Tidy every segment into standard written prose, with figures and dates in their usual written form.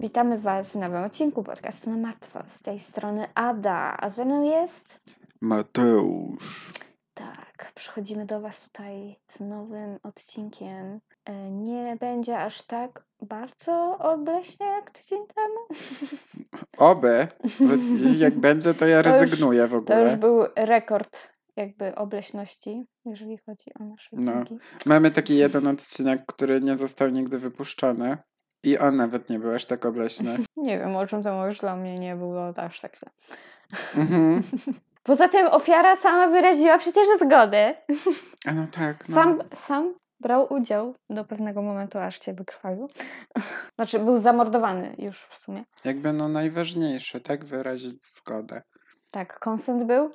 Witamy Was w nowym odcinku podcastu na martwo. Z tej strony Ada, a ze mną jest... Mateusz. Tak, przychodzimy do Was tutaj z nowym odcinkiem. Nie będzie aż tak bardzo obleśnie jak tydzień temu. Oby. Jak będzie, to ja rezygnuję w ogóle. To już był rekord jakby obleśności, jeżeli chodzi o nasze odcinki. No. Mamy taki jeden odcinek, który nie został nigdy wypuszczony. I on nawet nie był aż tak obleśny. Nie wiem, o czym to już dla mnie nie było aż tak źle. Mhm. Poza tym ofiara sama wyraziła przecież zgodę. A no tak. No. Sam brał udział do pewnego momentu, aż się wykrwawił. Znaczy był zamordowany już w sumie. Jakby no najważniejsze, tak? Wyrazić zgodę. Tak, konsent był?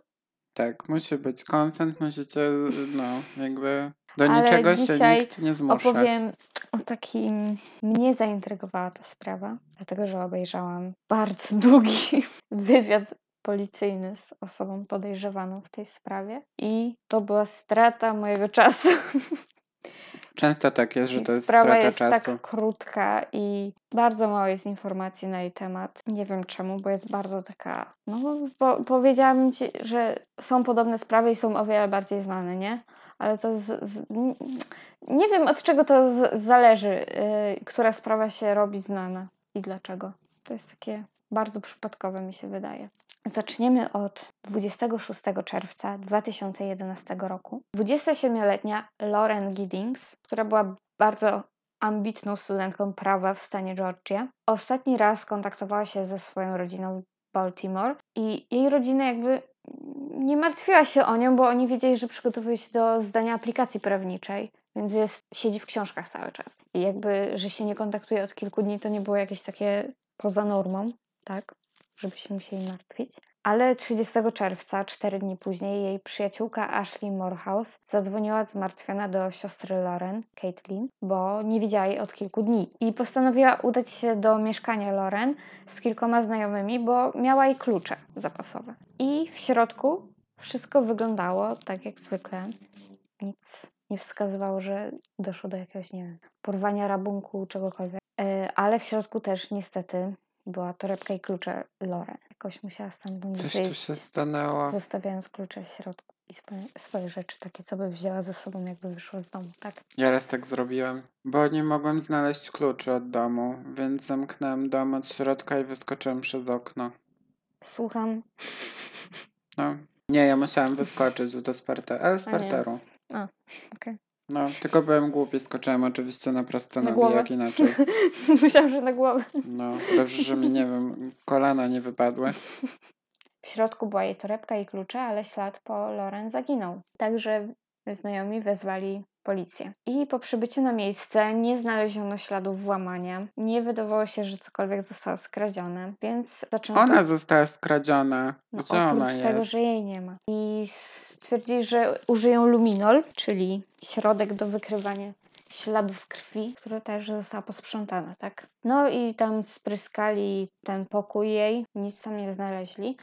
Tak, musi być konsent, musicie, no jakby... Do niczego się nikt nie zmusza. Opowiem o takim... Mnie zaintrygowała ta sprawa, dlatego że obejrzałam bardzo długi wywiad policyjny z osobą podejrzewaną w tej sprawie i to była strata mojego czasu. Często tak jest, że to jest strata czasu. Sprawa jest tak krótka i bardzo mało jest informacji na jej temat. Nie wiem czemu, bo jest bardzo taka... No, powiedziałabym Ci, że są podobne sprawy i są o wiele bardziej znane, nie? Ale to nie wiem od czego to zależy, która sprawa się robi znana i dlaczego. To jest takie bardzo przypadkowe, mi się wydaje. Zaczniemy od 26 czerwca 2011 roku. 27-letnia Lauren Giddings, która była bardzo ambitną studentką prawa w stanie Georgia, ostatni raz kontaktowała się ze swoją rodziną w Baltimore i jej rodzina jakby... Nie martwiła się o nią, bo oni wiedzieli, że przygotowuje się do zdania aplikacji prawniczej, więc siedzi w książkach cały czas. I jakby, że się nie kontaktuje od kilku dni, to nie było jakieś takie poza normą, tak? Żeby się musieli martwić. Ale 30 czerwca, 4 dni później, jej przyjaciółka Ashley Morehouse zadzwoniła zmartwiona do siostry Lauren, Caitlin, bo nie widziała jej od kilku dni. I postanowiła udać się do mieszkania Lauren z kilkoma znajomymi, bo miała jej klucze zapasowe. I w środku wszystko wyglądało tak jak zwykle. Nic nie wskazywało, że doszło do jakiegoś, nie wiem, porwania, rabunku, czegokolwiek. Ale w środku też niestety... Była torebka i klucze Lauren. Jakoś musiała stamtąd wyjść. Coś tu się stanęło. Zostawiając klucze w środku i swoje rzeczy takie, co by wzięła ze sobą, jakby wyszła z domu, tak? Ja raz tak zrobiłem, bo nie mogłem znaleźć kluczy od domu, więc zamknąłem dom od środka i wyskoczyłem przez okno. Słucham. No. Nie, ja musiałem wyskoczyć do parteru. A, okej. No, tylko byłem głupi, skoczyłem oczywiście na proste nogi, jak inaczej. Myślałam, że na głowę. No, dobrze, że mi, nie wiem, kolana nie wypadły. W środku była jej torebka i klucze, ale ślad po Lauren zaginął. Także znajomi wezwali policję. I po przybyciu na miejsce nie znaleziono śladów włamania. Nie wydawało się, że cokolwiek zostało skradzione, więc zaczęto... Ona została skradziona. Gdzie ona jest? Oprócz tego, że jej nie ma. I stwierdzili, że użyją luminol, czyli środek do wykrywania śladów krwi, która też została posprzątana, tak? No i tam spryskali ten pokój jej, nic tam nie znaleźli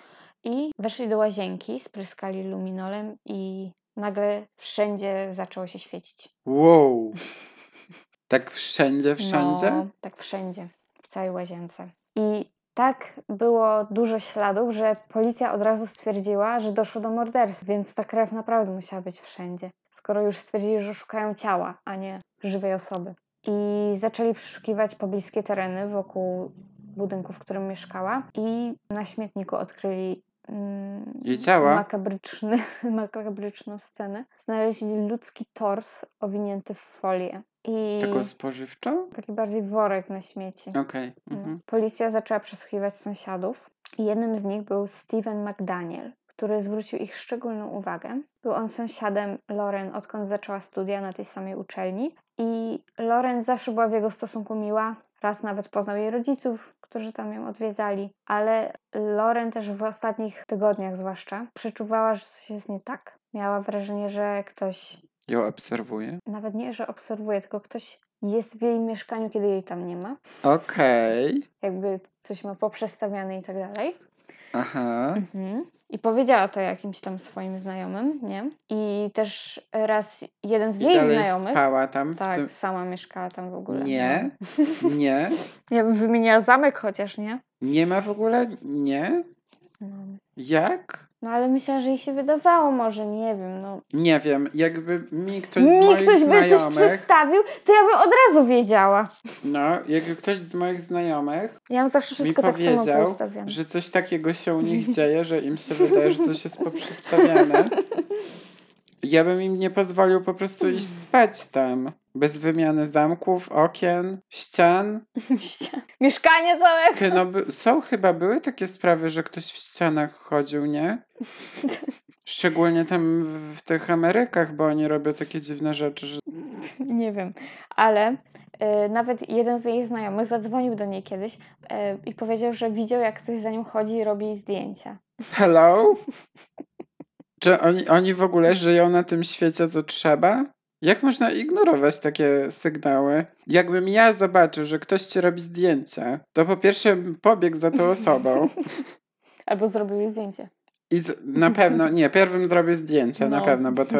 i weszli do łazienki, spryskali luminolem i nagle wszędzie zaczęło się świecić. Wow! Tak wszędzie? No, tak wszędzie, w całej łazience. I tak było dużo śladów, że policja od razu stwierdziła, że doszło do morderstw, więc ta krew naprawdę musiała być wszędzie, skoro już stwierdzili, że szukają ciała, a nie żywej osoby. I zaczęli przeszukiwać pobliskie tereny wokół budynku, w którym mieszkała i na śmietniku odkryli jej ciała. Makabryczną scenę. Znaleźli ludzki tors owinięty w folię. I taką spożywczą? Taki bardziej worek na śmieci. Okej. Mhm. Policja zaczęła przesłuchiwać sąsiadów i jednym z nich był Steven McDaniel, który zwrócił ich szczególną uwagę. Był on sąsiadem Lauren, odkąd zaczęła studia na tej samej uczelni i Lauren zawsze była w jego stosunku miła. Raz nawet poznał jej rodziców, którzy tam ją odwiedzali, ale Lauren też w ostatnich tygodniach zwłaszcza przeczuwała, że coś jest nie tak. Miała wrażenie, że ktoś... ją obserwuje? Nawet nie, że obserwuje, tylko ktoś jest w jej mieszkaniu, kiedy jej tam nie ma. Okej. Jakby coś ma poprzestawiane i tak dalej. Aha. Mhm. I powiedziała to jakimś tam swoim znajomym, nie? I też raz jeden z jej znajomych... spała tam. Tak, tym... sama mieszkała tam w ogóle. Nie, nie. Ja bym wymieniła zamek chociaż, nie? Nie ma w ogóle, nie? No. Jak? No ale myślałam, że jej się wydawało może, nie wiem, no. Nie wiem, jakby mi ktoś z moich znajomych... Mi ktoś by coś przedstawił, to ja bym od razu wiedziała. No, jakby ktoś z moich znajomych... Ja mam zawsze wszystko tak samo poustawiane. Że coś takiego się u nich dzieje, że im się wydaje, że coś jest poprzestawiane. Ja bym im nie pozwolił po prostu iść spać tam. Bez wymiany zamków, okien, ścian. Mieszkanie całego. No, były takie sprawy, że ktoś w ścianach chodził, nie? Szczególnie tam w tych Amerykach, bo oni robią takie dziwne rzeczy, że... Nie wiem, ale... Nawet jeden z jej znajomych zadzwonił do niej kiedyś i powiedział, że widział, jak ktoś za nią chodzi i robi jej zdjęcia. Hello? Czy oni w ogóle żyją na tym świecie, co trzeba? Jak można ignorować takie sygnały? Jakbym ja zobaczył, że ktoś ci robi zdjęcie, to po pierwsze pobiegł za tą osobą. Albo zrobił jej zdjęcie. Na pewno, nie, pierwszym zrobię zdjęcie, no. Na pewno, bo to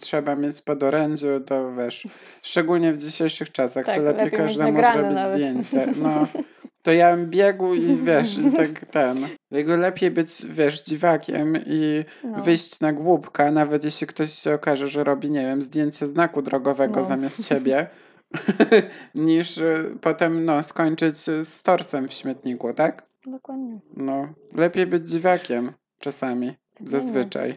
trzeba mieć pod orędziu, to wiesz, szczególnie w dzisiejszych czasach, tak, to lepiej każdemu zrobić nawet zdjęcie. No, to ja bym biegł i wiesz, i tak ten. Jego lepiej być, wiesz, dziwakiem i wyjść na głupka, nawet jeśli ktoś się okaże, że robi, nie wiem, zdjęcie znaku drogowego zamiast ciebie, niż potem, skończyć z torsem w śmietniku, tak? Dokładnie. No, lepiej być dziwakiem. Czasami. Zazwyczaj.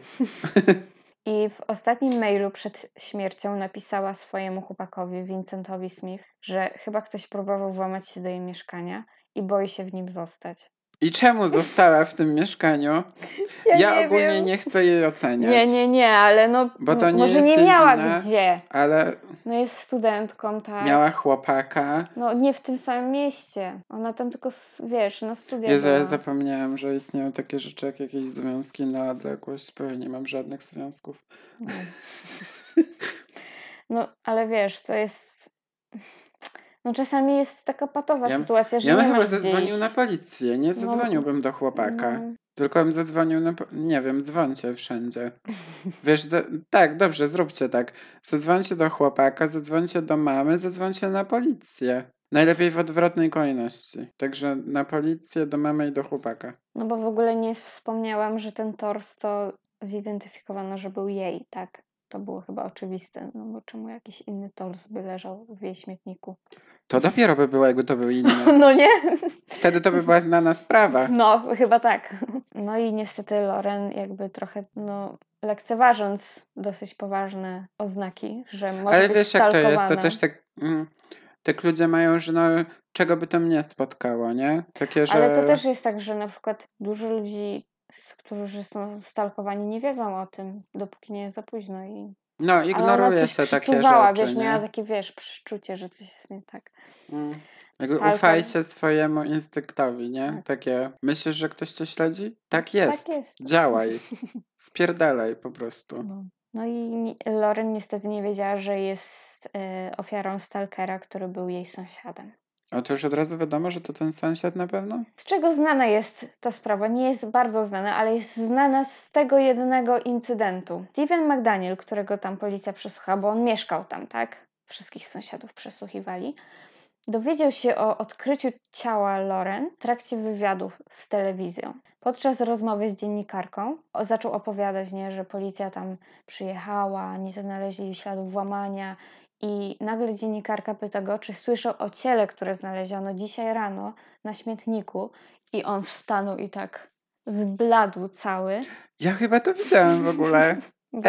I w ostatnim mailu przed śmiercią napisała swojemu chłopakowi, Vincentowi Smith, że chyba ktoś próbował włamać się do jej mieszkania i boi się w nim zostać. I czemu została w tym mieszkaniu? Ja ogólnie wiem. Nie chcę jej oceniać. Nie, ale no... Bo to nie może jest nie miała wina, gdzie. Ale... No jest studentką, tak. Miała chłopaka. No nie w tym samym mieście. Ona tam tylko, wiesz, na studiach. Ja zapomniałam, że istnieją takie rzeczy jak jakieś związki na odległość. Pewnie nie mam żadnych związków. No ale wiesz, to jest... No czasami jest taka patowa sytuacja, że ja nie chyba zadzwonił gdzieś na policję, nie zadzwoniłbym do chłopaka. No. Tylko bym zadzwonił nie wiem, dzwońcie wszędzie. Wiesz, tak, dobrze, zróbcie tak. Zadzwońcie do chłopaka, zadzwońcie do mamy, zadzwońcie na policję. Najlepiej w odwrotnej kolejności. Także na policję, do mamy i do chłopaka. No bo w ogóle nie wspomniałam, że ten tors to zidentyfikowano, że był jej, tak? To było chyba oczywiste, no bo czemu jakiś inny tors by leżał w jej śmietniku? To dopiero by było, jakby to był inny. No nie? Wtedy to by była znana sprawa. No, chyba tak. No i niestety Lauren jakby trochę, lekceważąc dosyć poważne oznaki, że może być. Ale wiesz, stalkowana. Jak to jest, to też tak... Tak ludzie mają, że czego by to mnie spotkało, nie? Takie, że... Ale to też jest tak, że na przykład dużo ludzi... którzy są stalkowani, nie wiedzą o tym, dopóki nie jest za późno. No, ignoruje się takie rzeczy. Wiesz, miała takie, przeczucie, że coś jest nie tak. Ufajcie swojemu instynktowi, nie? Tak. Takie, myślisz, że ktoś cię śledzi? Tak jest. Tak jest. Działaj. Spierdalaj po prostu. No i Lauren niestety nie wiedziała, że jest ofiarą stalkera, który był jej sąsiadem. A to już od razu wiadomo, że to ten sąsiad na pewno? Z czego znana jest ta sprawa? Nie jest bardzo znana, ale jest znana z tego jednego incydentu. Steven McDaniel, którego tam policja przesłuchała, bo on mieszkał tam, tak? Wszystkich sąsiadów przesłuchiwali. Dowiedział się o odkryciu ciała Lauren w trakcie wywiadów z telewizją. Podczas rozmowy z dziennikarką zaczął opowiadać, że policja tam przyjechała, nie znaleźli śladów włamania. I nagle dziennikarka pyta go, czy słyszał o ciele, które znaleziono dzisiaj rano na śmietniku. I on stanął i tak zbladł cały. Ja chyba to widziałem w ogóle.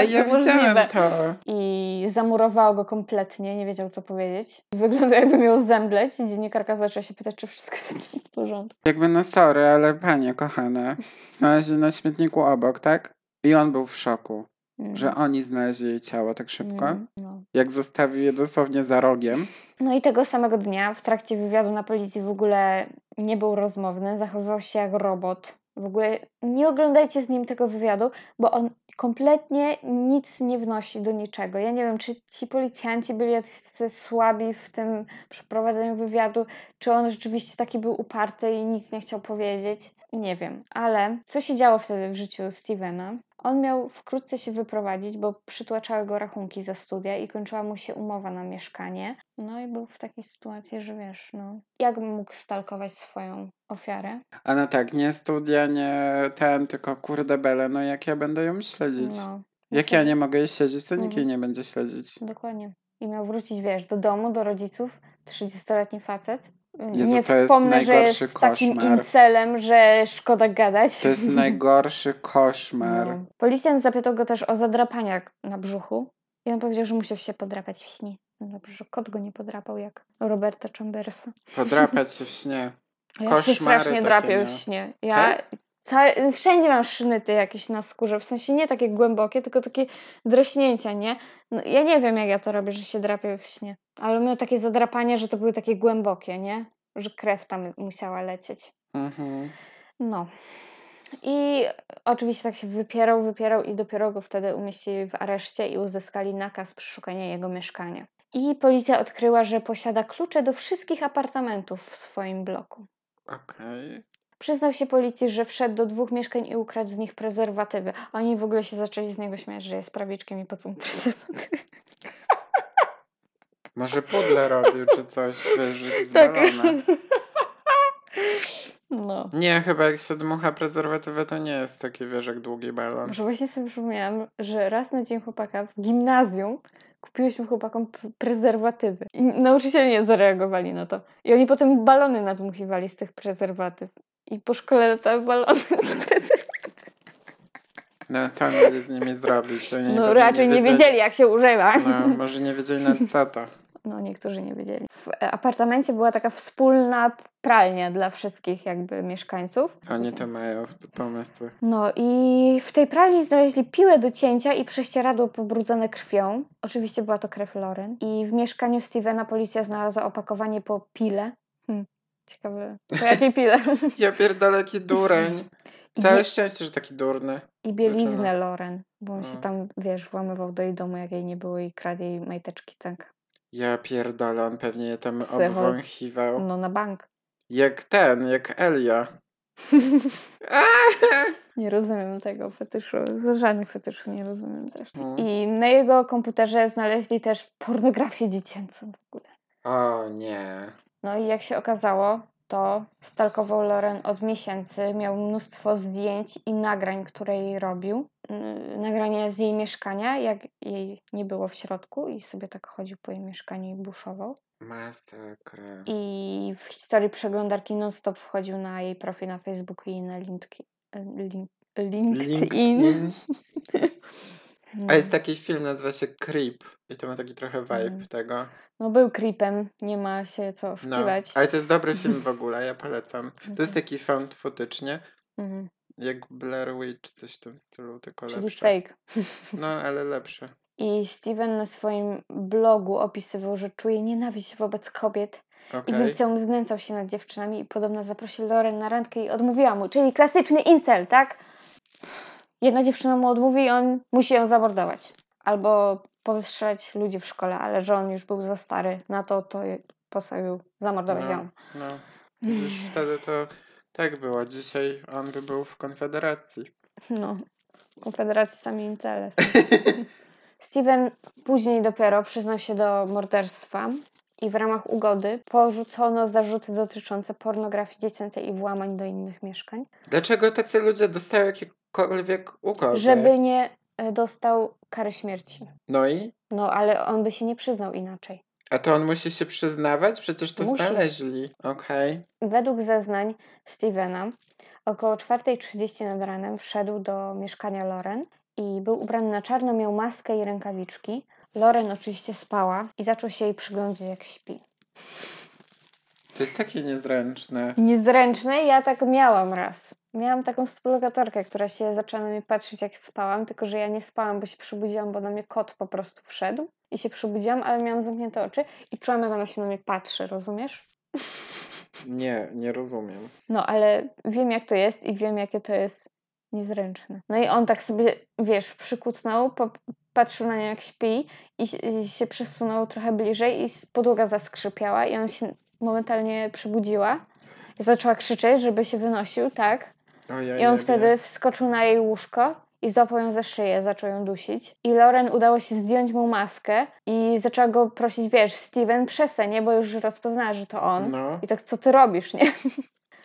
Ja widziałem to. I zamurowało go kompletnie, nie wiedział co powiedzieć. Wyglądał jakby miał zemdleć i dziennikarka zaczęła się pytać, czy wszystko jest w porządku. Jakby sorry, ale panie kochane, znaleźli na śmietniku obok, tak? I on był w szoku. Że oni znaleźli jej ciało tak szybko, jak zostawił je dosłownie za rogiem. No i tego samego dnia w trakcie wywiadu na policji w ogóle nie był rozmowny, zachowywał się jak robot, W ogóle nie oglądajcie z nim tego wywiadu, bo on kompletnie nic nie wnosi do niczego. Ja nie wiem, czy ci policjanci byli jacyś słabi w tym przeprowadzeniu wywiadu, czy on rzeczywiście taki był uparty i nic nie chciał powiedzieć. Nie wiem, ale co się działo wtedy w życiu Stevena? On miał wkrótce się wyprowadzić, bo przytłaczały go rachunki za studia i kończyła mu się umowa na mieszkanie. No i był w takiej sytuacji, że wiesz, no... Jak mógł stalkować swoją ofiarę? A no tak, nie studia, nie ten, tylko kurde bele, no jak ja będę ją śledzić? No. Jak ja nie mogę jej śledzić, to nikt jej nie będzie śledzić. Dokładnie. I miał wrócić, wiesz, do domu, do rodziców, 30-letni facet. Jezu, nie wspomnę, że jest takim incelem, że szkoda gadać. To jest najgorszy koszmar. No. Policjant zapytał go też o zadrapania na brzuchu i on powiedział, że musiał się podrapać w śnie. Dobrze, że kot go nie podrapał jak Roberta Chambersa. Podrapać się w śnie. Koszmary ja się strasznie drapię w śnie. Ja tak? Wszędzie mam sznyty jakieś na skórze. W sensie nie takie głębokie, tylko takie drośnięcia, nie? No, ja nie wiem, jak ja to robię, że się drapię w śnie. Ale miał takie zadrapania, że to były takie głębokie, nie? Że krew tam musiała lecieć. Mhm. No. I oczywiście tak się wypierał i dopiero go wtedy umieścili w areszcie i uzyskali nakaz przeszukania jego mieszkania. I policja odkryła, że posiada klucze do wszystkich apartamentów w swoim bloku. Okej. Przyznał się policji, że wszedł do 2 mieszkań i ukradł z nich prezerwatywy. Oni w ogóle się zaczęli z niego śmiać, że jest prawiczkiem i po co mu prezerwatywy. Może pudle robił czy coś, wiesz, zbalone. Tak. No. Nie, chyba jak się dmucha prezerwatywę, to nie jest taki wieżek długi balon. Może właśnie sobie przypomniałam, że raz na dzień chłopaka w gimnazjum kupiłyśmy chłopakom prezerwatywy. I nauczyciele nie zareagowali na to. I oni potem balony nadmuchiwali z tych prezerwatyw. I po szkole latały balony z prezerwatyw. No, co mieli z nimi zrobić? Oni no raczej nie wiedzieli, jak się używa. No, może nie wiedzieli na co to. No, niektórzy nie wiedzieli. W apartamencie była taka wspólna pralnia dla wszystkich jakby mieszkańców. Oni to mają pomysły. No i w tej pralni znaleźli piłę do cięcia i prześcieradło pobrudzone krwią. Oczywiście była to krew Lauren. I w mieszkaniu Stevena policja znalazła opakowanie po pile. Ciekawe, po jakiej pile? Ja pierdolę, jaki dureń. Całe szczęście, że taki durny. I bieliznę Lauren, bo on się tam, wiesz, włamywał do jej domu, jak jej nie było i kradł jej majteczki, tak. Ja pierdolę, on pewnie je tam obwąchiwał. No na bank. Jak ten, jak Elia. Nie rozumiem tego fetyszu. Żadnych fetyszów nie rozumiem zresztą. I na jego komputerze znaleźli też pornografię dziecięcą w ogóle. O nie. No i jak się okazało, to stalkował Lauren od miesięcy. Miał mnóstwo zdjęć i nagrań, które jej robił. Nagranie z jej mieszkania, jak jej nie było w środku i sobie tak chodził po jej mieszkaniu i buszował. Masakra. I w historii przeglądarki non-stop wchodził na jej profil na Facebooku i na LinkedIn. A jest taki film, nazywa się Creep i to ma taki trochę vibe tego. No był creepem, nie ma się co oszukiwać. No, ale to jest dobry film w ogóle, ja polecam. To jest taki found footage, nie? Jak Blair Witch, coś w tym stylu, tylko czyli lepsze. Czyli fake. No, ale lepsze. I Steven na swoim blogu opisywał, że czuje nienawiść wobec kobiet. Okay. I w liceum znęcał się nad dziewczynami i podobno zaprosił Lauren na randkę i odmówiła mu. Czyli klasyczny incel, tak? Jedna dziewczyna mu odmówi i on musi ją zamordować. Albo postrzelać ludzi w szkole, ale że on już był za stary na to, to postanowił zamordować ją. No, już wtedy to tak było. Dzisiaj on by był w Konfederacji. No, Konfederacji sami interes. Steven później dopiero przyznał się do morderstwa i w ramach ugody porzucono zarzuty dotyczące pornografii dziecięcej i włamań do innych mieszkań. Dlaczego tacy ludzie dostają jakiekolwiek ugody? Żeby nie dostał kary śmierci. No i? No, ale on by się nie przyznał inaczej. A to on musi się przyznawać? Przecież to musi. Znaleźli. Okej. Okay. Według zeznań Stevena około 4:30 nad ranem wszedł do mieszkania Lauren i był ubrany na czarno, miał maskę i rękawiczki. Lauren oczywiście spała i zaczął się jej przyglądać, jak śpi. To jest takie niezręczne. Niezręczne? Ja tak miałam raz. Miałam taką współlokatorkę, która się zaczęła na mnie patrzeć, jak spałam, tylko że ja nie spałam, bo się przebudziłam, bo na mnie kot po prostu wszedł i się przebudziłam, ale miałam zamknięte oczy i czułam, jak ona się na mnie patrzy, rozumiesz? Nie rozumiem. No, ale wiem, jak to jest i wiem, jakie to jest niezręczne. No i on tak sobie, wiesz, przykucnął, patrzył na nią, jak śpi i się przesunął trochę bliżej i podłoga zaskrzypiała i on się momentalnie przebudziła. I zaczęła krzyczeć, żeby się wynosił, tak? I on wtedy wskoczył na jej łóżko i złapał ją za szyję, zaczął ją dusić. I Lauren udało się zdjąć mu maskę i zaczęła go prosić, wiesz, Steven, przestań, nie? Bo już rozpoznała, że to on. No. I tak, co ty robisz, nie?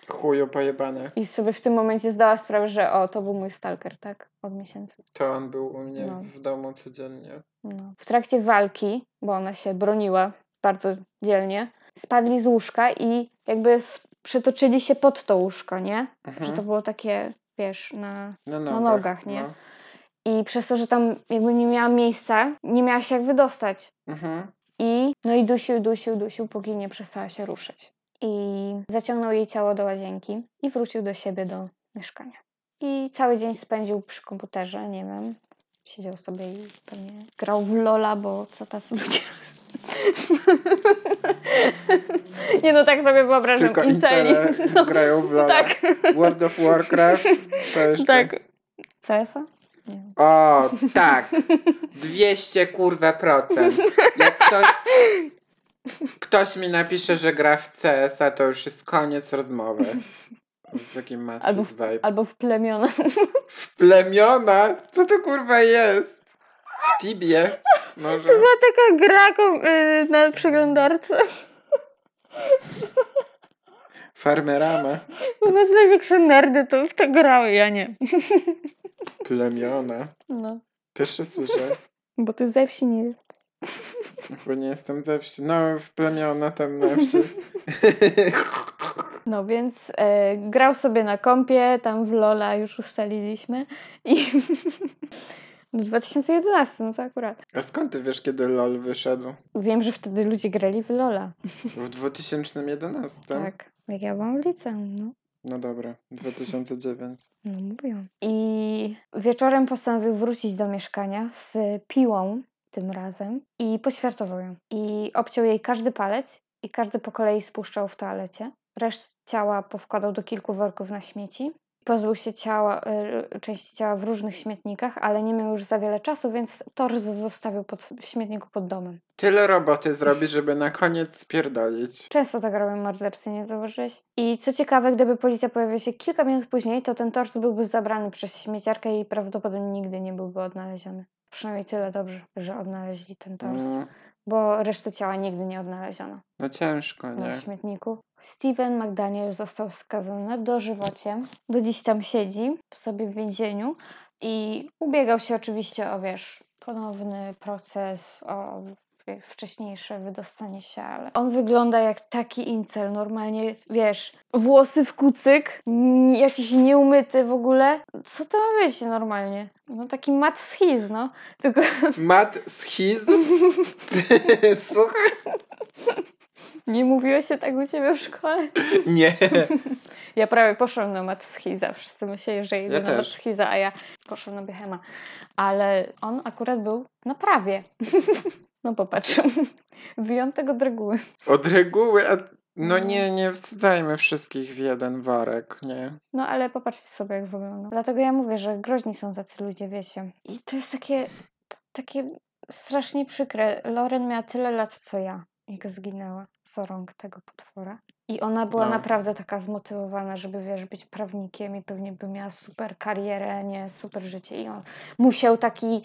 Chuju pojebane. I sobie w tym momencie zdała sprawę, że to był mój stalker, tak? Od miesięcy. To on był u mnie w domu codziennie. No. W trakcie walki, bo ona się broniła bardzo dzielnie, spadli z łóżka i jakby przetoczyli się pod to łóżko, nie? Mhm. Że to było takie, wiesz, na nogach, nie? No. I przez to, że tam jakby nie miała miejsca, nie miała się jak wydostać. Mhm. I dusił, póki nie przestała się ruszyć. I zaciągnął jej ciało do łazienki i wrócił do siebie, do mieszkania. I cały dzień spędził przy komputerze, nie wiem. Siedział sobie i pewnie grał w LOL-a, bo co tacy ludzie... Nie, no tak sobie wyobrażam. Tylko inceli grają w LOL-a. Tak. World of Warcraft. Co jeszcze? Tak. CS-a? Nie. O, tak. 200% Jak ktoś mi napisze, że gra w CS-a, to już jest koniec rozmowy. W takim Matrix vibe. Albo w Plemiona. W Plemiona? Co to kurwa jest? W Tibie? Może. To była taka gra na przeglądarce. Farmerama. U nas największe nerdy to w to grały, ja nie. Plemiona. No. Pierwsze słyszę. Bo ty ze wsi nie jesteś. Bo nie jestem ze wsi. No, w Plemiona tam na wsi. No więc grał sobie na kompie, tam w LOL-a już ustaliliśmy i... 2011, no to akurat. A skąd ty wiesz, kiedy LOL wyszedł? Wiem, że wtedy ludzie grali w LOL-a. W 2011? Tak, jak ja byłam w liceum, no. No dobra, 2009. No mówiłam. I wieczorem postanowił wrócić do mieszkania z piłą tym razem i poświartował ją. I obciął jej każdy palec i każdy po kolei spuszczał w toalecie. Resztę ciała powkładał do kilku worków na śmieci. Pozbył się części ciała w różnych śmietnikach, ale nie miał już za wiele czasu, więc torso zostawił w śmietniku pod domem. Tyle roboty zrobić, żeby na koniec spierdolić. Często tak robią mordercy, nie zauważyłeś? I co ciekawe, gdyby policja pojawiła się kilka minut później, to ten torso byłby zabrany przez śmieciarkę i prawdopodobnie nigdy nie byłby odnaleziony. Przynajmniej tyle dobrze, że odnaleźli ten torso, bo resztę ciała nigdy nie odnaleziono. No ciężko, nie? Na śmietniku. Steven McDaniel został skazany na dożywocie. Do dziś tam siedzi sobie w więzieniu i ubiegał się oczywiście o, wiesz, ponowny proces, o wcześniejsze wydostanie się, ale on wygląda jak taki incel. Normalnie, wiesz, włosy w kucyk, jakiś nieumyty w ogóle. Co to ma być normalnie? No taki mat schizm, no. Tylko... Mat schizm? Słuchaj... Nie mówiło się tak u ciebie w szkole? Nie. Ja prawie poszłam na mat schiza. Wszyscy myśleli, że idę na mat schiza, a ja poszłam na biehema. Ale on akurat był na prawie. No popatrz. Wyjątek od reguły. Od reguły? No nie wsadzajmy wszystkich w jeden worek, nie? No ale popatrzcie sobie, jak wygląda. Dlatego ja mówię, że groźni są tacy ludzie, wiecie. I to jest takie strasznie przykre. Lauren miała tyle lat, co ja. Jak zginęła z rąk tego potwora. I ona była naprawdę taka zmotywowana, żeby, wiesz, być prawnikiem i pewnie by miała super karierę, nie, super życie. I on musiał taki...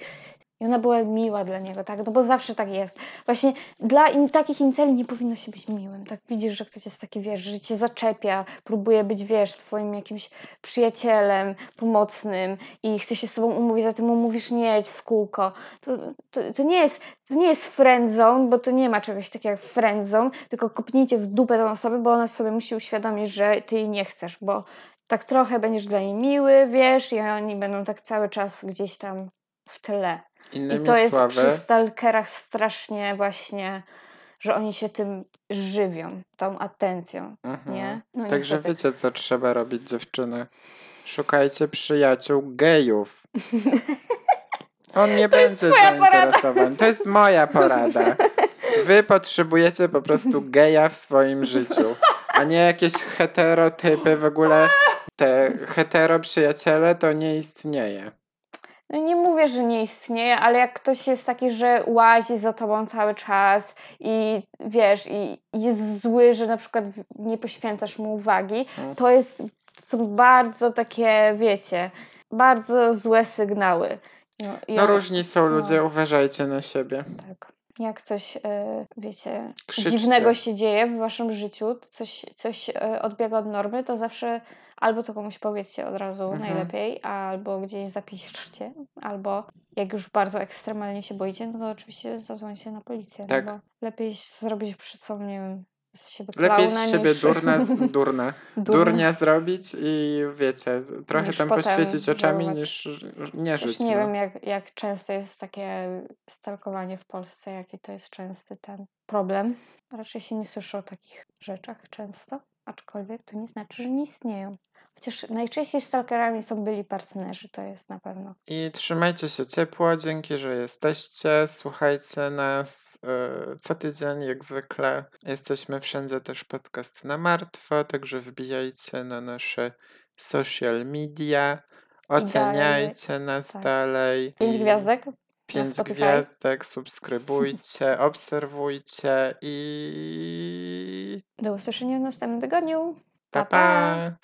I ona była miła dla niego, tak? No bo zawsze tak jest. Właśnie dla takich inceli nie powinno się być miłym, tak? Widzisz, że ktoś jest taki, wiesz, że cię zaczepia, próbuje być, wiesz, twoim jakimś przyjacielem pomocnym i chce się z tobą umówić, a ty mu mówisz nie w kółko. To nie jest friend zone, bo to nie ma czegoś takiego jak friend zone, tylko kopnijcie w dupę tą osobę, bo ona sobie musi uświadomić, że ty jej nie chcesz, bo tak trochę będziesz dla niej miły, wiesz, i oni będą tak cały czas gdzieś tam w tle. I to jest przy stalkerach strasznie właśnie, że oni się tym żywią, tą atencją, nie? No także wiecie, co trzeba robić, dziewczyny. Szukajcie przyjaciół gejów. On nie będzie zainteresowany. To jest moja porada. Wy potrzebujecie po prostu geja w swoim życiu, a panie, jakieś heterotypy w ogóle, te hetero przyjaciele to nie istnieje. No nie mówię, że nie istnieje, ale jak ktoś jest taki, że łazi za tobą cały czas i wiesz, i jest zły, że na przykład nie poświęcasz mu uwagi, to jest, to są bardzo takie, wiecie, bardzo złe sygnały. No różni są ludzie, uważajcie na siebie. Tak. Jak coś, wiecie, krzyczcie. Dziwnego się dzieje w waszym życiu, coś odbiega od normy, to zawsze albo to komuś powiedzcie od razu najlepiej, albo gdzieś zapiszcie, albo jak już bardzo ekstremalnie się boicie, no to oczywiście zadzwońcie na policję. Tak. No bo lepiej zrobić przed sobą, nie wiem, z siebie klauna, lepiej z siebie niż... durnia zrobić i wiecie, trochę niż tam poświecić oczami niż nie żyć. Nie wiem, jak często jest takie stalkowanie w Polsce, jaki to jest częsty ten problem. Raczej się nie słyszy o takich rzeczach często, aczkolwiek to nie znaczy, że nie istnieją. Chociaż najczęściej stalkerami są byli partnerzy, to jest na pewno. I trzymajcie się ciepło, dzięki, że jesteście, słuchajcie nas co tydzień, jak zwykle. Jesteśmy wszędzie, też podcast na martwo, także wbijajcie na nasze social media, oceniajcie dalej, nas tak. Dalej. 5 gwiazdek. 5 gwiazdek, subskrybujcie, obserwujcie i... do usłyszenia w następnym tygodniu. Pa, pa! Pa.